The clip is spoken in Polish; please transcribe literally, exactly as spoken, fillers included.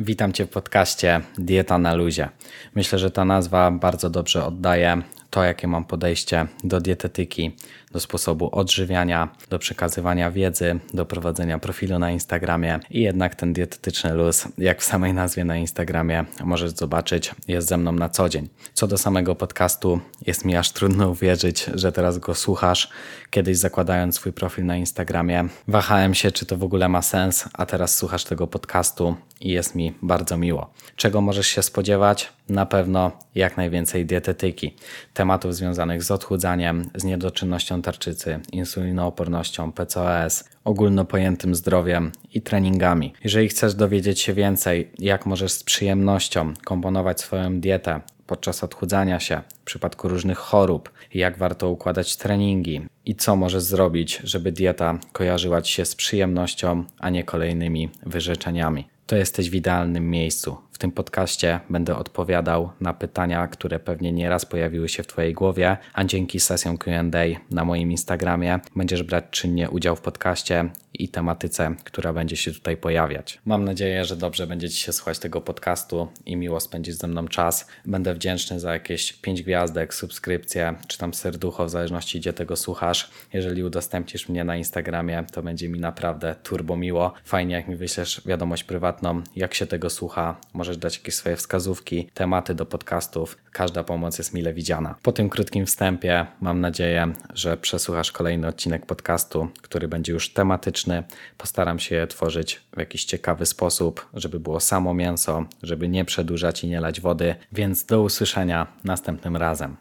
Witam Cię w podcaście Dieta na luzie. Myślę, że ta nazwa bardzo dobrze oddaje to, jakie mam podejście do dietetyki, do sposobu odżywiania, do przekazywania wiedzy, do prowadzenia profilu na Instagramie. I jednak ten dietetyczny luz, jak w samej nazwie na Instagramie możesz zobaczyć, jest ze mną na co dzień. Co do samego podcastu, jest mi aż trudno uwierzyć, że teraz go słuchasz. Kiedyś zakładając swój profil na Instagramie, wahałem się, czy to w ogóle ma sens, a teraz słuchasz tego podcastu i jest mi bardzo miło. Czego możesz się spodziewać? Na pewno jak najwięcej dietetyki, tematów związanych z odchudzaniem, z niedoczynnością tarczycy, insulinoopornością, P C O S, ogólnopojętym zdrowiem i treningami. Jeżeli chcesz dowiedzieć się więcej, jak możesz z przyjemnością komponować swoją dietę podczas odchudzania się, w przypadku różnych chorób, jak warto układać treningi i co możesz zrobić, żeby dieta kojarzyła Ci się z przyjemnością, a nie kolejnymi wyrzeczeniami, to jesteś w idealnym miejscu. W tym podcaście będę odpowiadał na pytania, które pewnie nieraz pojawiły się w Twojej głowie, a dzięki sesjom Q and A na moim Instagramie będziesz brać czynnie udział w podcaście i tematyce, która będzie się tutaj pojawiać. Mam nadzieję, że dobrze będzie Ci się słuchać tego podcastu i miło spędzić ze mną czas. Będę wdzięczny za jakieś pięć gwiazdek, subskrypcję, czy tam serducho, w zależności gdzie tego słuchasz. Jeżeli udostępnisz mnie na Instagramie, to będzie mi naprawdę turbo miło. Fajnie, jak mi wyślesz wiadomość prywatną, jak się tego słucha. Możesz dać jakieś swoje wskazówki, tematy do podcastów. Każda pomoc jest mile widziana. Po tym krótkim wstępie mam nadzieję, że przesłuchasz kolejny odcinek podcastu, który będzie już tematyczny. Postaram się je tworzyć w jakiś ciekawy sposób, żeby było samo mięso, żeby nie przedłużać i nie lać wody, więc do usłyszenia następnym razem.